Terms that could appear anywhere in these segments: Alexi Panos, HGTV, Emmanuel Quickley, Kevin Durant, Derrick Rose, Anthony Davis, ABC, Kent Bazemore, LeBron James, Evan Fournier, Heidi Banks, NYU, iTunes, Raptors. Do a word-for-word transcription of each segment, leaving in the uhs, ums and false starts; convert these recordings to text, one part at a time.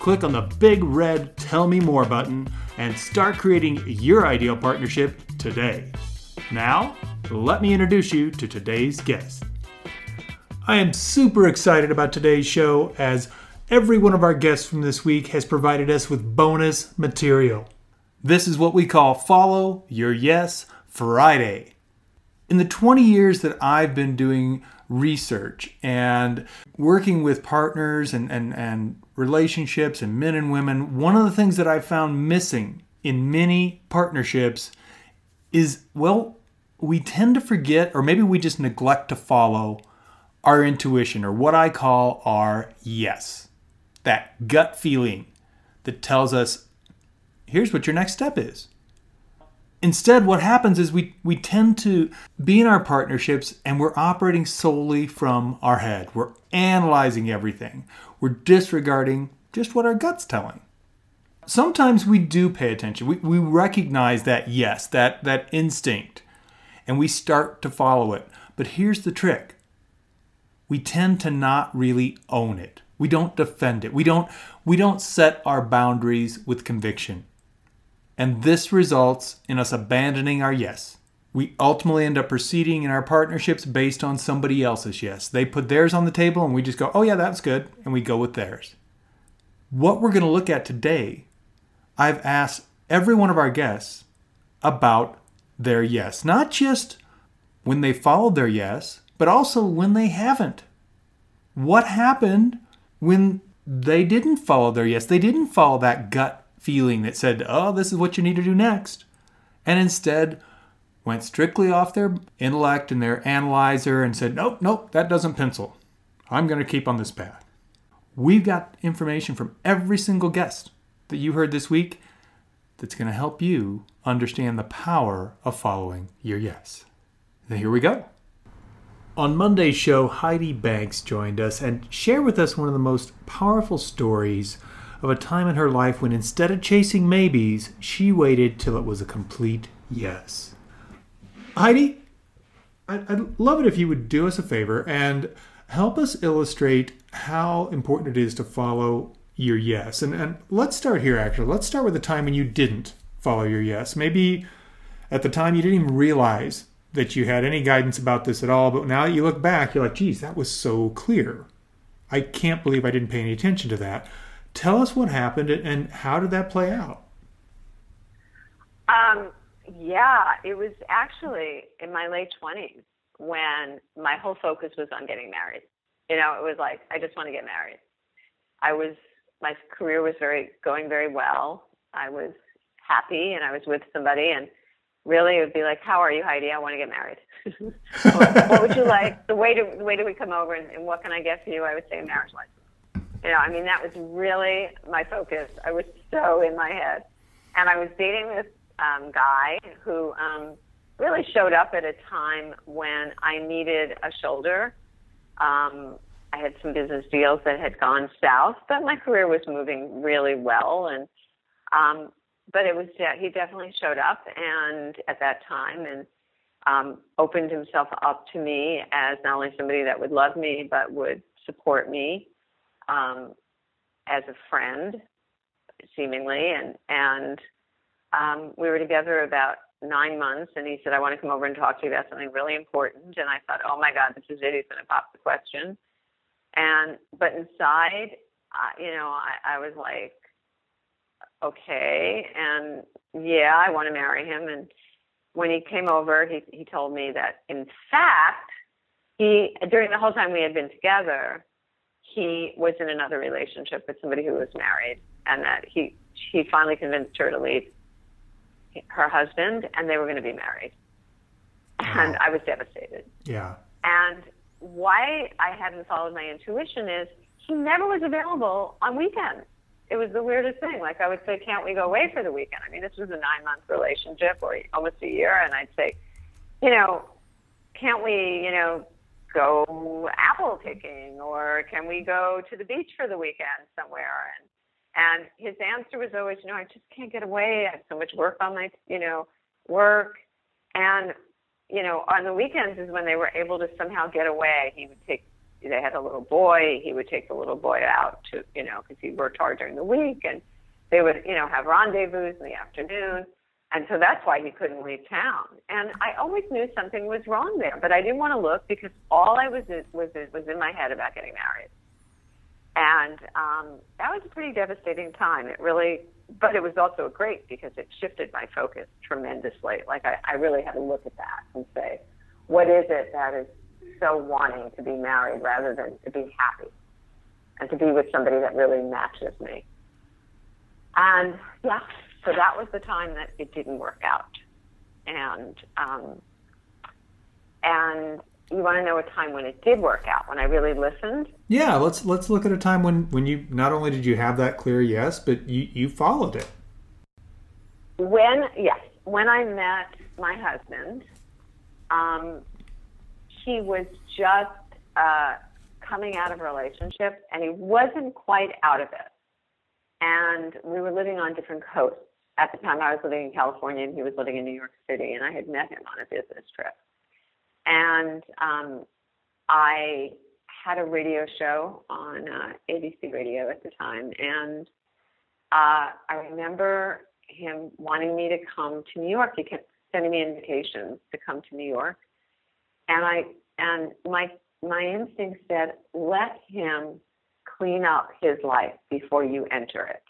click on the big red Tell Me More button, and start creating your ideal partnership today. Now, let me introduce you to today's guest. I am super excited about today's show as every one of our guests from this week has provided us with bonus material. This is what we call Follow Your Yes Friday. In the twenty years that I've been doing research and working with partners and, and, and relationships and men and women, one of the things that I've found missing in many partnerships is, well, we tend to forget, or maybe we just neglect to follow our intuition, or what I call our yes. That gut feeling that tells us, here's what your next step is. Instead, what happens is we, we tend to be in our partnerships and we're operating solely from our head. We're analyzing everything. We're disregarding just what our gut's telling. Sometimes we do pay attention. We, we recognize that yes, that, that instinct, and we start to follow it. But here's the trick. We tend to not really own it. We don't defend it. We don't, we don't set our boundaries with conviction. And this results in us abandoning our yes. We ultimately end up proceeding in our partnerships based on somebody else's yes. They put theirs on the table and we just go, oh yeah, that's good. And we go with theirs. What we're going to look at today, I've asked every one of our guests about their yes. Not just when they followed their yes, but also when they haven't. What happened when they didn't follow their yes? They didn't follow that gut feeling that said, oh, this is what you need to do next. And instead went strictly off their intellect and their analyzer and said, nope, nope, that doesn't pencil. I'm going to keep on this path. We've got information from every single guest that you heard this week that's going to help you understand the power of following your yes. Now, here we go. On Monday's show, Heidi Banks joined us and shared with us one of the most powerful stories of a time in her life when instead of chasing maybes, she waited till it was a complete yes. Heidi, I'd, I'd love it if you would do us a favor and help us illustrate how important it is to follow your yes. And, and let's start here, actually. Let's start with the time when you didn't follow your yes. Maybe at the time you didn't even realize that you had any guidance about this at all, but now that you look back, you're like, geez, that was so clear. I can't believe I didn't pay any attention to that. Tell us what happened and how did that play out? Um, yeah, it was actually in my late twenties when my whole focus was on getting married. You know, it was like, I just want to get married. I was, my career was very going very well. I was happy and I was with somebody, and really it would be like, how are you, Heidi? I want to get married. Or, what would you like? The way to, the way do we come over, and, and what can I get for you? I would say a marriage license. You know, I mean, that was really my focus. I was so in my head. And I was dating this um, guy who um, really showed up at a time when I needed a shoulder. Um, I had some business deals that had gone south, but my career was moving really well. And um, but it was yeah, he definitely showed up, and at that time, and um, opened himself up to me as not only somebody that would love me, but would support me. Um, as a friend, seemingly, and and um, we were together about nine months, and he said, I want to come over and talk to you about something really important. And I thought, oh my God, this is it. He's going to pop the question. And but inside, uh, you know, I, I was like, okay, and yeah, I want to marry him. And when he came over, he he told me that in fact, he during the whole time we had been together, he was in another relationship with somebody who was married, and that he he finally convinced her to leave her husband, and they were going to be married. And wow. I was devastated. Yeah. And why I hadn't followed my intuition is he never was available on weekends. it was the weirdest thing. Like, I would say, can't we go away for the weekend? I mean, this was a nine-month relationship, or almost a year, and I'd say, you know, can't we, you know, go apple picking, or can we go to the beach for the weekend somewhere? And and his answer was always, no, I just can't get away. I have so much work on my, you know, work. And, you know, on the weekends is when they were able to somehow get away. He would take, they had a little boy. He would take the little boy out to, you know, because he worked hard during the week. And they would, you know, have rendezvous in the afternoon. And so that's why he couldn't leave town. And I always knew something was wrong there, but I didn't want to look because all I was was was in my head about getting married. And um, that was a pretty devastating time. It really, but it was also great because it shifted my focus tremendously. Like I, I really had to look at that and say, what is it that is so wanting to be married rather than to be happy and to be with somebody that really matches me? And yeah. So that was the time that it didn't work out. And um, and you want to know a time when it did work out, when I really listened? Yeah, let's let's look at a time when, when you, not only did you have that clear yes, but you, you followed it. When, yes, when I met my husband, um, he was just uh, coming out of a relationship, and he wasn't quite out of it. And we were living on different coasts. At the time, I was living in California, and he was living in New York City, and I had met him on a business trip. And um, I had a radio show on uh, A B C radio at the time, and uh, I remember him wanting me to come to New York. He kept sending me invitations to come to New York, and I and my my instinct said, let him clean up his life before you enter it.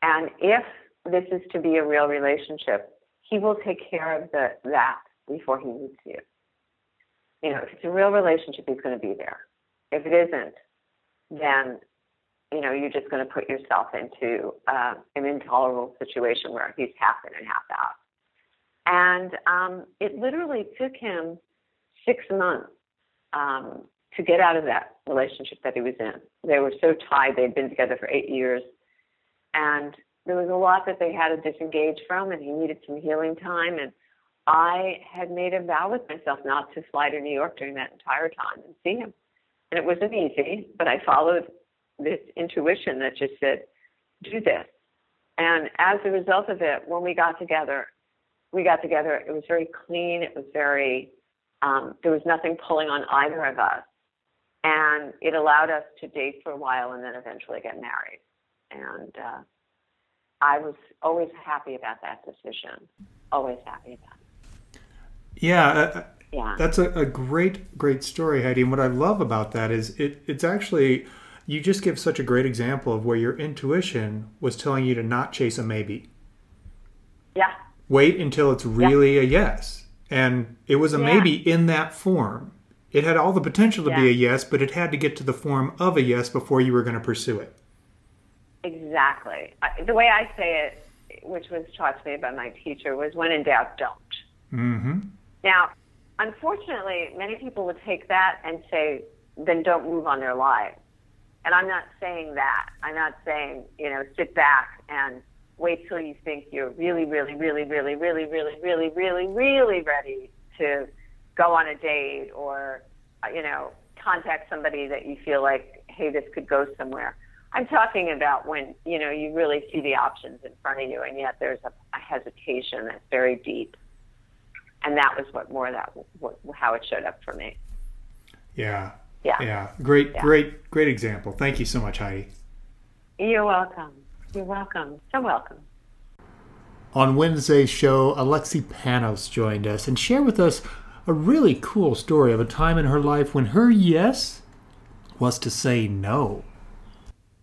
And if this is to be a real relationship, he will take care of the, that before he meets you. You know, if it's a real relationship, he's going to be there. If it isn't, then, you know, you're just going to put yourself into uh, an intolerable situation where he's half in and half out. And um, it literally took him six months um, to get out of that relationship that he was in. They were so tied. They'd been together for eight years. And there was a lot that they had to disengage from, and he needed some healing time. And I had made a vow with myself not to fly to New York during that entire time and see him. And it wasn't easy, but I followed this intuition that just said, do this. And as a result of it, when we got together, we got together, it was very clean. It was very, um, there was nothing pulling on either of us. And it allowed us to date for a while and then eventually get married. And uh, I was always happy about that decision. Always happy about it. Yeah. Uh, yeah. That's a, a great, great story, Heidi. And what I love about that is it, it's actually, you just give such a great example of where your intuition was telling you to not chase a maybe. Yeah. Wait until it's really yeah. a yes. And it was a yeah. maybe in that form. It had all the potential to yeah. be a yes, but it had to get to the form of a yes before you were going to pursue it. Exactly. The way I say it, which was taught to me by my teacher, was when in doubt, don't. Mm-hmm. Now, unfortunately, many people would take that and say, then don't move on their lives. And I'm not saying that. I'm not saying, you know, sit back and wait till you think you're really, really, really, really, really, really, really, really, really ready to go on a date or, you know, contact somebody that you feel like, hey, this could go somewhere. I'm talking about when, you know, you really see the options in front of you, and yet there's a, a hesitation that's very deep. And that was what more that what, how it showed up for me. Yeah. Yeah. Yeah. Great, yeah. great, great example. Thank you so much, Heidi. You're welcome. You're welcome. So welcome. On Wednesday's show, Alexi Panos joined us and shared with us a really cool story of a time in her life when her yes was to say no.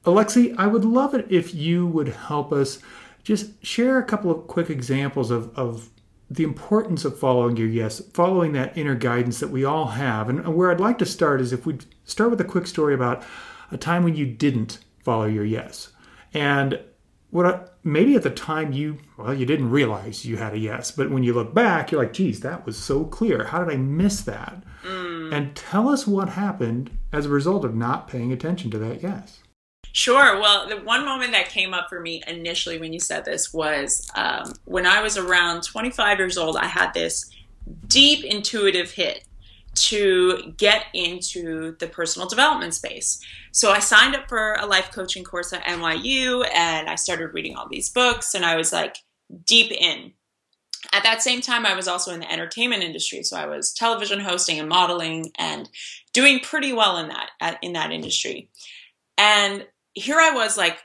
Alexi, I would love it if you would help us just share a couple of quick examples of, of the importance of following your yes, following that inner guidance that we all have. And where I'd like to start is if we start with a quick story about a time when you didn't follow your yes. And what I, maybe at the time you, well, you didn't realize you had a yes, but when you look back, you're like, geez, that was so clear. How did I miss that? Mm. And tell us what happened as a result of not paying attention to that yes. Sure. Well, the one moment that came up for me initially when you said this was um, when I was around twenty-five years old, I had this deep intuitive hit to get into the personal development space. So I signed up for a life coaching course at N Y U and I started reading all these books and I was like deep in. At that same time, I was also in the entertainment industry. So I was television hosting and modeling and doing pretty well in that, in that industry. And here I was like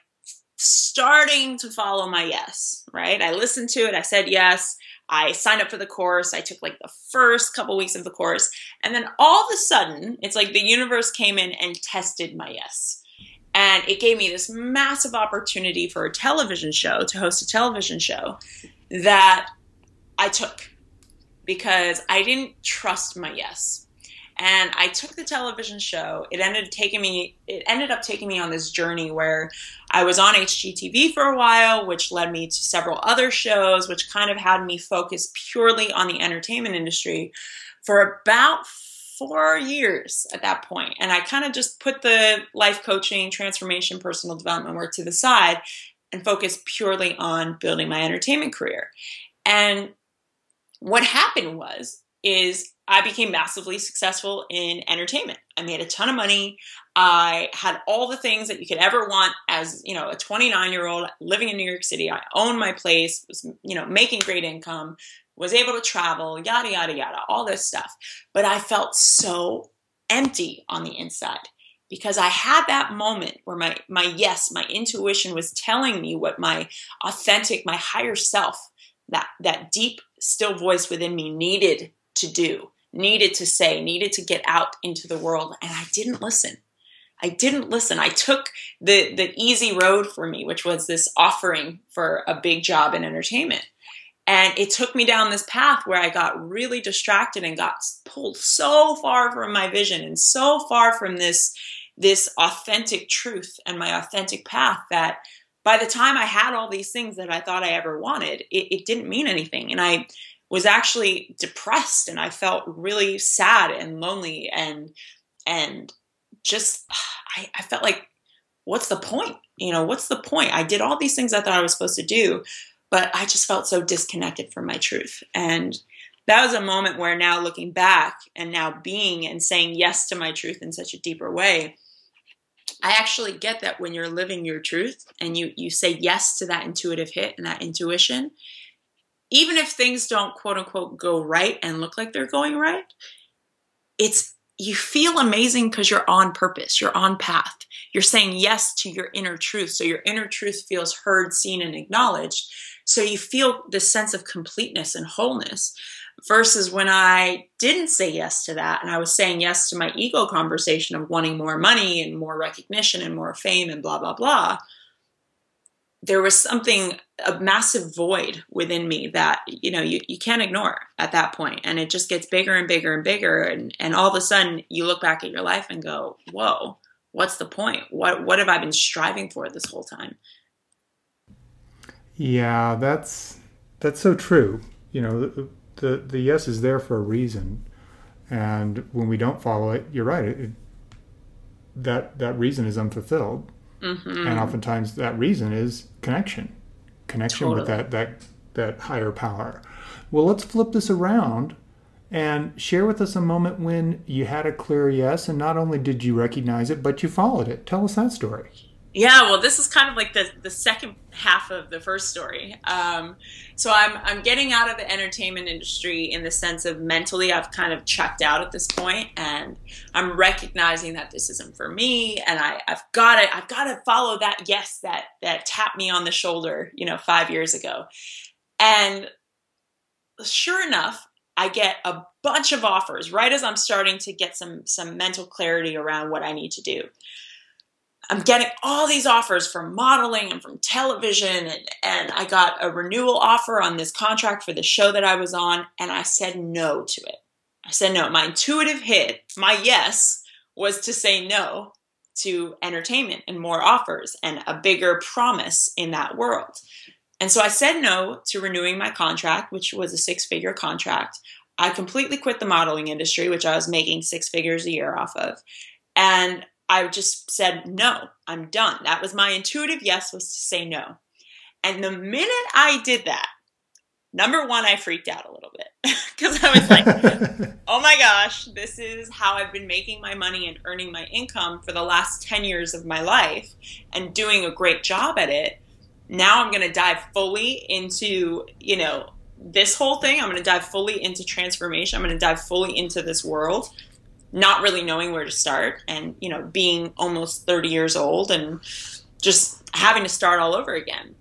starting to follow my yes, right? I listened to it. I said yes. I signed up for the course. I took like the first couple weeks of the course. And then all of a sudden, it's like the universe came in and tested my yes. And it gave me this massive opportunity for a television show, to host a television show that I took because I didn't trust my yes. And I took the television show. It ended taking me, it ended up taking me on this journey where I was on H G T V for a while, which led me to several other shows, which kind of had me focus purely on the entertainment industry for about four years at that point. And I kind of just put the life coaching, transformation, personal development work to the side and focused purely on building my entertainment career. And what happened was, is I became massively successful in entertainment. I made a ton of money. I had all the things that you could ever want as, you know, a twenty-nine-year-old living in New York City. I owned my place, was, you know, making great income, was able to travel, yada, yada, yada, all this stuff. But I felt so empty on the inside because I had that moment where my, my yes, my intuition was telling me what my authentic, my higher self, that, that deep, still voice within me needed to do, needed to say, needed to get out into the world. And I didn't listen. I didn't listen. I took the, the easy road for me, which was this offering for a big job in entertainment. And it took me down this path where I got really distracted and got pulled so far from my vision and so far from this, this authentic truth and my authentic path that by the time I had all these things that I thought I ever wanted, it, it didn't mean anything. And I was actually depressed and I felt really sad and lonely and, and just, I, I felt like, what's the point? You know, what's the point? I did all these things I thought I was supposed to do, but I just felt so disconnected from my truth. And that was a moment where now looking back and now being and saying yes to my truth in such a deeper way, I actually get that when you're living your truth and you, you say yes to that intuitive hit and that intuition, even if things don't quote unquote go right and look like they're going right, it's, you feel amazing because you're on purpose, you're on path, you're saying yes to your inner truth. So your inner truth feels heard, seen, and acknowledged. So you feel this sense of completeness and wholeness. Versus when I didn't say yes to that and I was saying yes to my ego conversation of wanting more money and more recognition and more fame and blah, blah, blah, there was something, a massive void within me that, you know, you, you can't ignore at that point. And it just gets bigger and bigger and bigger. And, and all of a sudden you look back at your life and go, whoa, what's the point? What, what have I been striving for this whole time? Yeah, that's, that's so true. You know, The the yes is there for a reason, and when we don't follow it, you're right. It, it, that that reason is unfulfilled, mm-hmm. and oftentimes that reason is connection, connection totally. with that that that higher power. Well, let's flip this around and share with us a moment when you had a clear yes, and not only did you recognize it, but you followed it. Tell us that story. Yeah, well, this is kind of like the, the second half of the first story. Um, so I'm I'm getting out of the entertainment industry in the sense of mentally I've kind of checked out at this point, and I'm recognizing that this isn't for me, and I, I've got to I've got to follow that yes that that tapped me on the shoulder, you know, five years ago, and sure enough, I get a bunch of offers right as I'm starting to get some some mental clarity around what I need to do. I'm getting all these offers from modeling and from television, and, and I got a renewal offer on this contract for the show that I was on, and I said no to it. I said no. My intuitive hit, my yes, was to say no to entertainment and more offers and a bigger promise in that world. And so I said no to renewing my contract, which was a six-figure contract. I completely quit the modeling industry, which I was making six figures a year off of. And I just said, no, I'm done. That was my intuitive yes, was to say no. And the minute I did that, number one, I freaked out a little bit because I was like, oh my gosh, this is how I've been making my money and earning my income for the last ten years of my life and doing a great job at it. Now I'm going to dive fully into, you know, this whole thing. I'm going to dive fully into transformation. I'm going to dive fully into this world, not really knowing where to start and, you know, being almost thirty years old and just having to start all over again.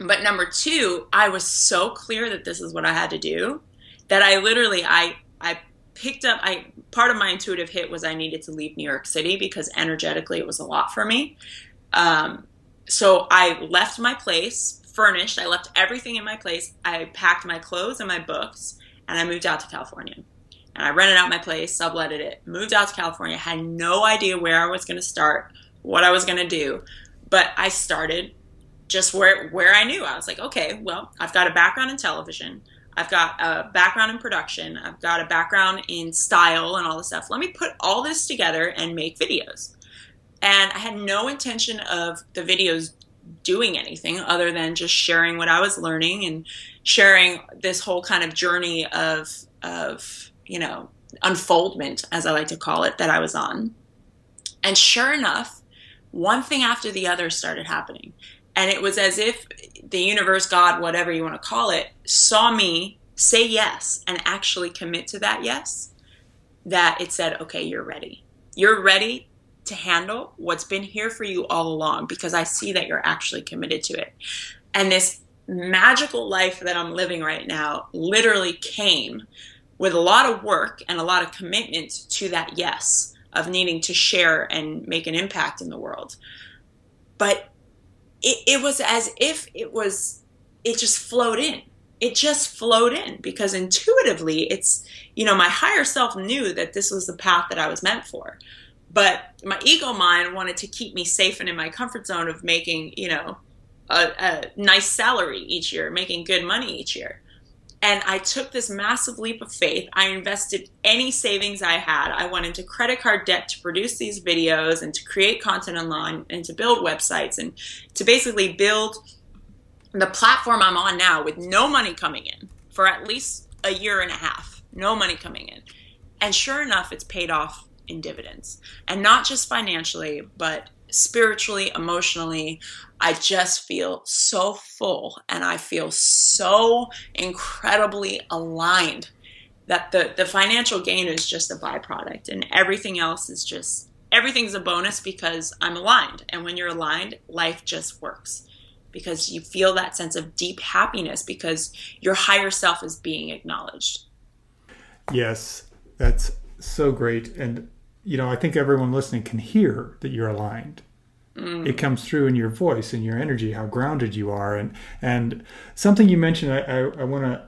But number two, I was so clear that this is what I had to do that I literally, I, I picked up, I, part of my intuitive hit was I needed to leave New York City because energetically it was a lot for me. Um, so I left my place furnished. I left everything in my place. I packed my clothes and my books and I moved out to California and I rented out my place, subletted it, moved out to California, had no idea where I was going to start, what I was going to do, but I started just where where I knew. I was like, okay, well, I've got a background in television. I've got a background in production. I've got a background in style and all this stuff. Let me put all this together and make videos. And I had no intention of the videos doing anything other than just sharing what I was learning and sharing this whole kind of journey of, of you know, unfoldment, as I like to call it, that I was on. And sure enough, one thing after the other started happening. And it was as if the universe, God, whatever you want to call it, saw me say yes and actually commit to that yes, that it said, okay, you're ready. You're ready to handle what's been here for you all along because I see that you're actually committed to it. And this magical life that I'm living right now literally came with a lot of work and a lot of commitment to that yes of needing to share and make an impact in the world. But It, it was as if it was, it just flowed in. It just flowed in because intuitively it's, you know, my higher self knew that this was the path that I was meant for. But my ego mind wanted to keep me safe and in my comfort zone of making, you know, a, a nice salary each year, making good money each year. And I took this massive leap of faith. I invested any savings I had. I went into credit card debt to produce these videos and to create content online and to build websites and to basically build the platform I'm on now with no money coming in for at least a year and a half, no money coming in. And sure enough, it's paid off in dividends, and not just financially, but spiritually, emotionally. I just feel so full and I feel so incredibly aligned that the, the financial gain is just a byproduct and everything else is just, everything's a bonus because I'm aligned. And when you're aligned, life just works because you feel that sense of deep happiness because your higher self is being acknowledged. Yes, that's so great. And you know, I think everyone listening can hear that you're aligned. Mm. It comes through in your voice and your energy, how grounded you are. And and something you mentioned, I, I, I want to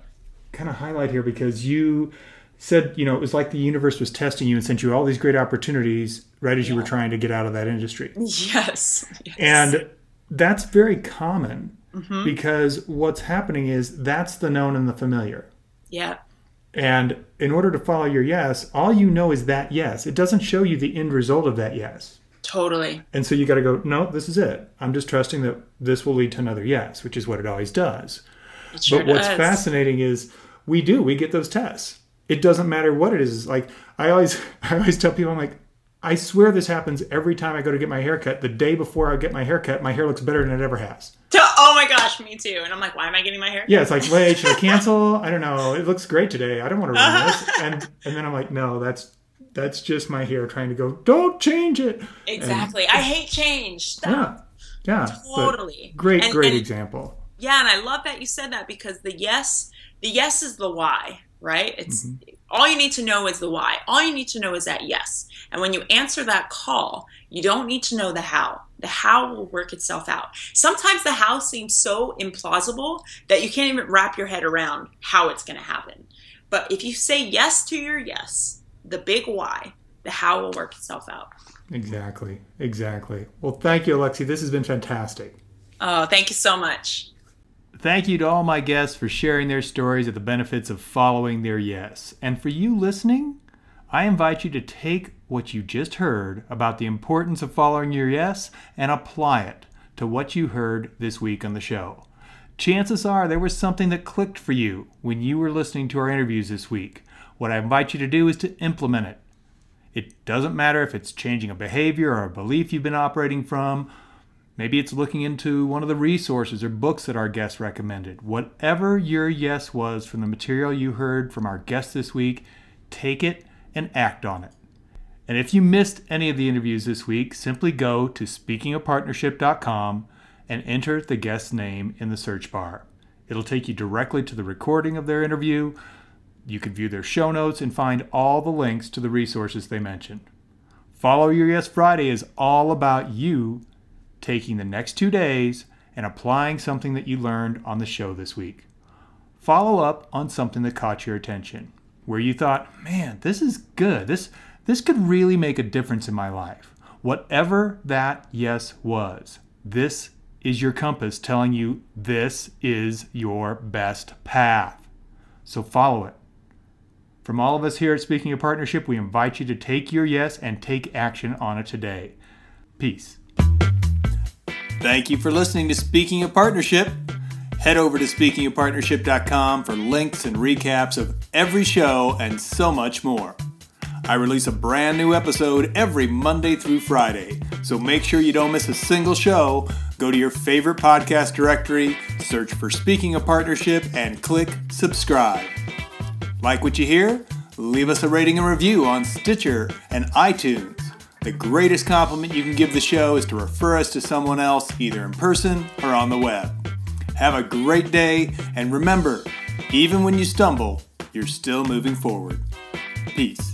kind of highlight here because you said, you know, it was like the universe was testing you and sent you all these great opportunities right as yeah. you were trying to get out of that industry. Yes. yes. And that's very common mm-hmm. because what's happening is that's the known and the familiar. Yeah. And in order to follow your yes, all you know is that yes. It doesn't show you the end result of that yes. Totally. And so you got to go, no, this is it. I'm just trusting that this will lead to another yes, which is what it always does. It sure but what's does. fascinating is we do. We get those tests. It doesn't matter what it is. It's like I always, I always tell people, I'm like, I swear this happens every time I go to get my hair cut. The day before I get my hair cut, my hair looks better than it ever has. Oh my gosh, me too. And I'm like, why am I getting my hair cut? Yeah, it's like, wait, should I cancel? I don't know. It looks great today. I don't want to ruin uh-huh. this. And and then I'm like, no, that's that's just my hair trying to go, don't change it. Exactly. And, I hate change. Stop. Yeah. Yeah. Totally. Great, and, great and, example. Yeah, and I love that you said that because the yes, the yes is the why, right? It's mm-hmm. all you need to know is the why. All you need to know is that yes. And when you answer that call, you don't need to know the how. The how will work itself out. Sometimes the how seems so implausible that you can't even wrap your head around how it's going to happen. But if you say yes to your yes, the big why, the how will work itself out. Exactly. Exactly. Well, thank you, Alexi. This has been fantastic. Oh, thank you so much. Thank you to all my guests for sharing their stories of the benefits of following their yes. And for you listening, I invite you to take what you just heard about the importance of following your yes and apply it to what you heard this week on the show. Chances are there was something that clicked for you when you were listening to our interviews this week. What I invite you to do is to implement it. It doesn't matter if it's changing a behavior or a belief you've been operating from. Maybe it's looking into one of the resources or books that our guests recommended. Whatever your yes was from the material you heard from our guests this week, take it and act on it. And if you missed any of the interviews this week, simply go to speaking a partnership dot com and enter the guest's name in the search bar. It'll take you directly to the recording of their interview. You can view their show notes and find all the links to the resources they mentioned. Follow Your Yes Friday is all about you taking the next two days and applying something that you learned on the show this week. Follow up on something that caught your attention, where you thought, man, this is good. This, this could really make a difference in my life. Whatever that yes was, this is your compass telling you this is your best path. So follow it. From all of us here at Speaking of Partnership, we invite you to take your yes and take action on it today. Peace. Thank you for listening to Speaking of Partnership. Head over to speaking a partnership dot com for links and recaps of every show and so much more. I release a brand new episode every Monday through Friday, so make sure you don't miss a single show. Go to your favorite podcast directory, search for Speaking of Partnership, and click subscribe. Like what you hear? Leave us a rating and review on Stitcher and iTunes. The greatest compliment you can give the show is to refer us to someone else, either in person or on the web. Have a great day, and remember, even when you stumble, you're still moving forward. Peace.